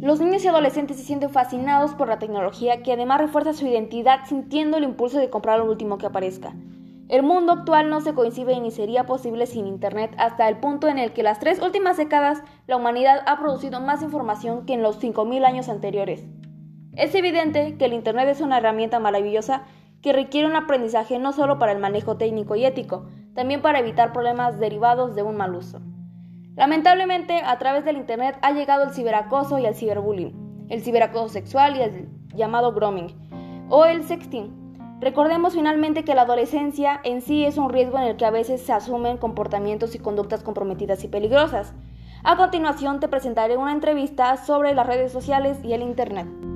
Los niños y adolescentes se sienten fascinados por la tecnología, que además refuerza su identidad sintiendo el impulso de comprar lo último que aparezca. El mundo actual no se concibe ni sería posible sin Internet, hasta el punto en el que las 3 últimas décadas la humanidad ha producido más información que en los 5.000 años anteriores. Es evidente que el Internet es una herramienta maravillosa que requiere un aprendizaje no solo para el manejo técnico y ético, también para evitar problemas derivados de un mal uso. Lamentablemente, a través del Internet ha llegado el ciberacoso y el ciberbullying, el ciberacoso sexual y el llamado grooming o el sexting. Recordemos finalmente que la adolescencia en sí es un riesgo en el que a veces se asumen comportamientos y conductas comprometidas y peligrosas. A continuación te presentaré una entrevista sobre las redes sociales y el Internet.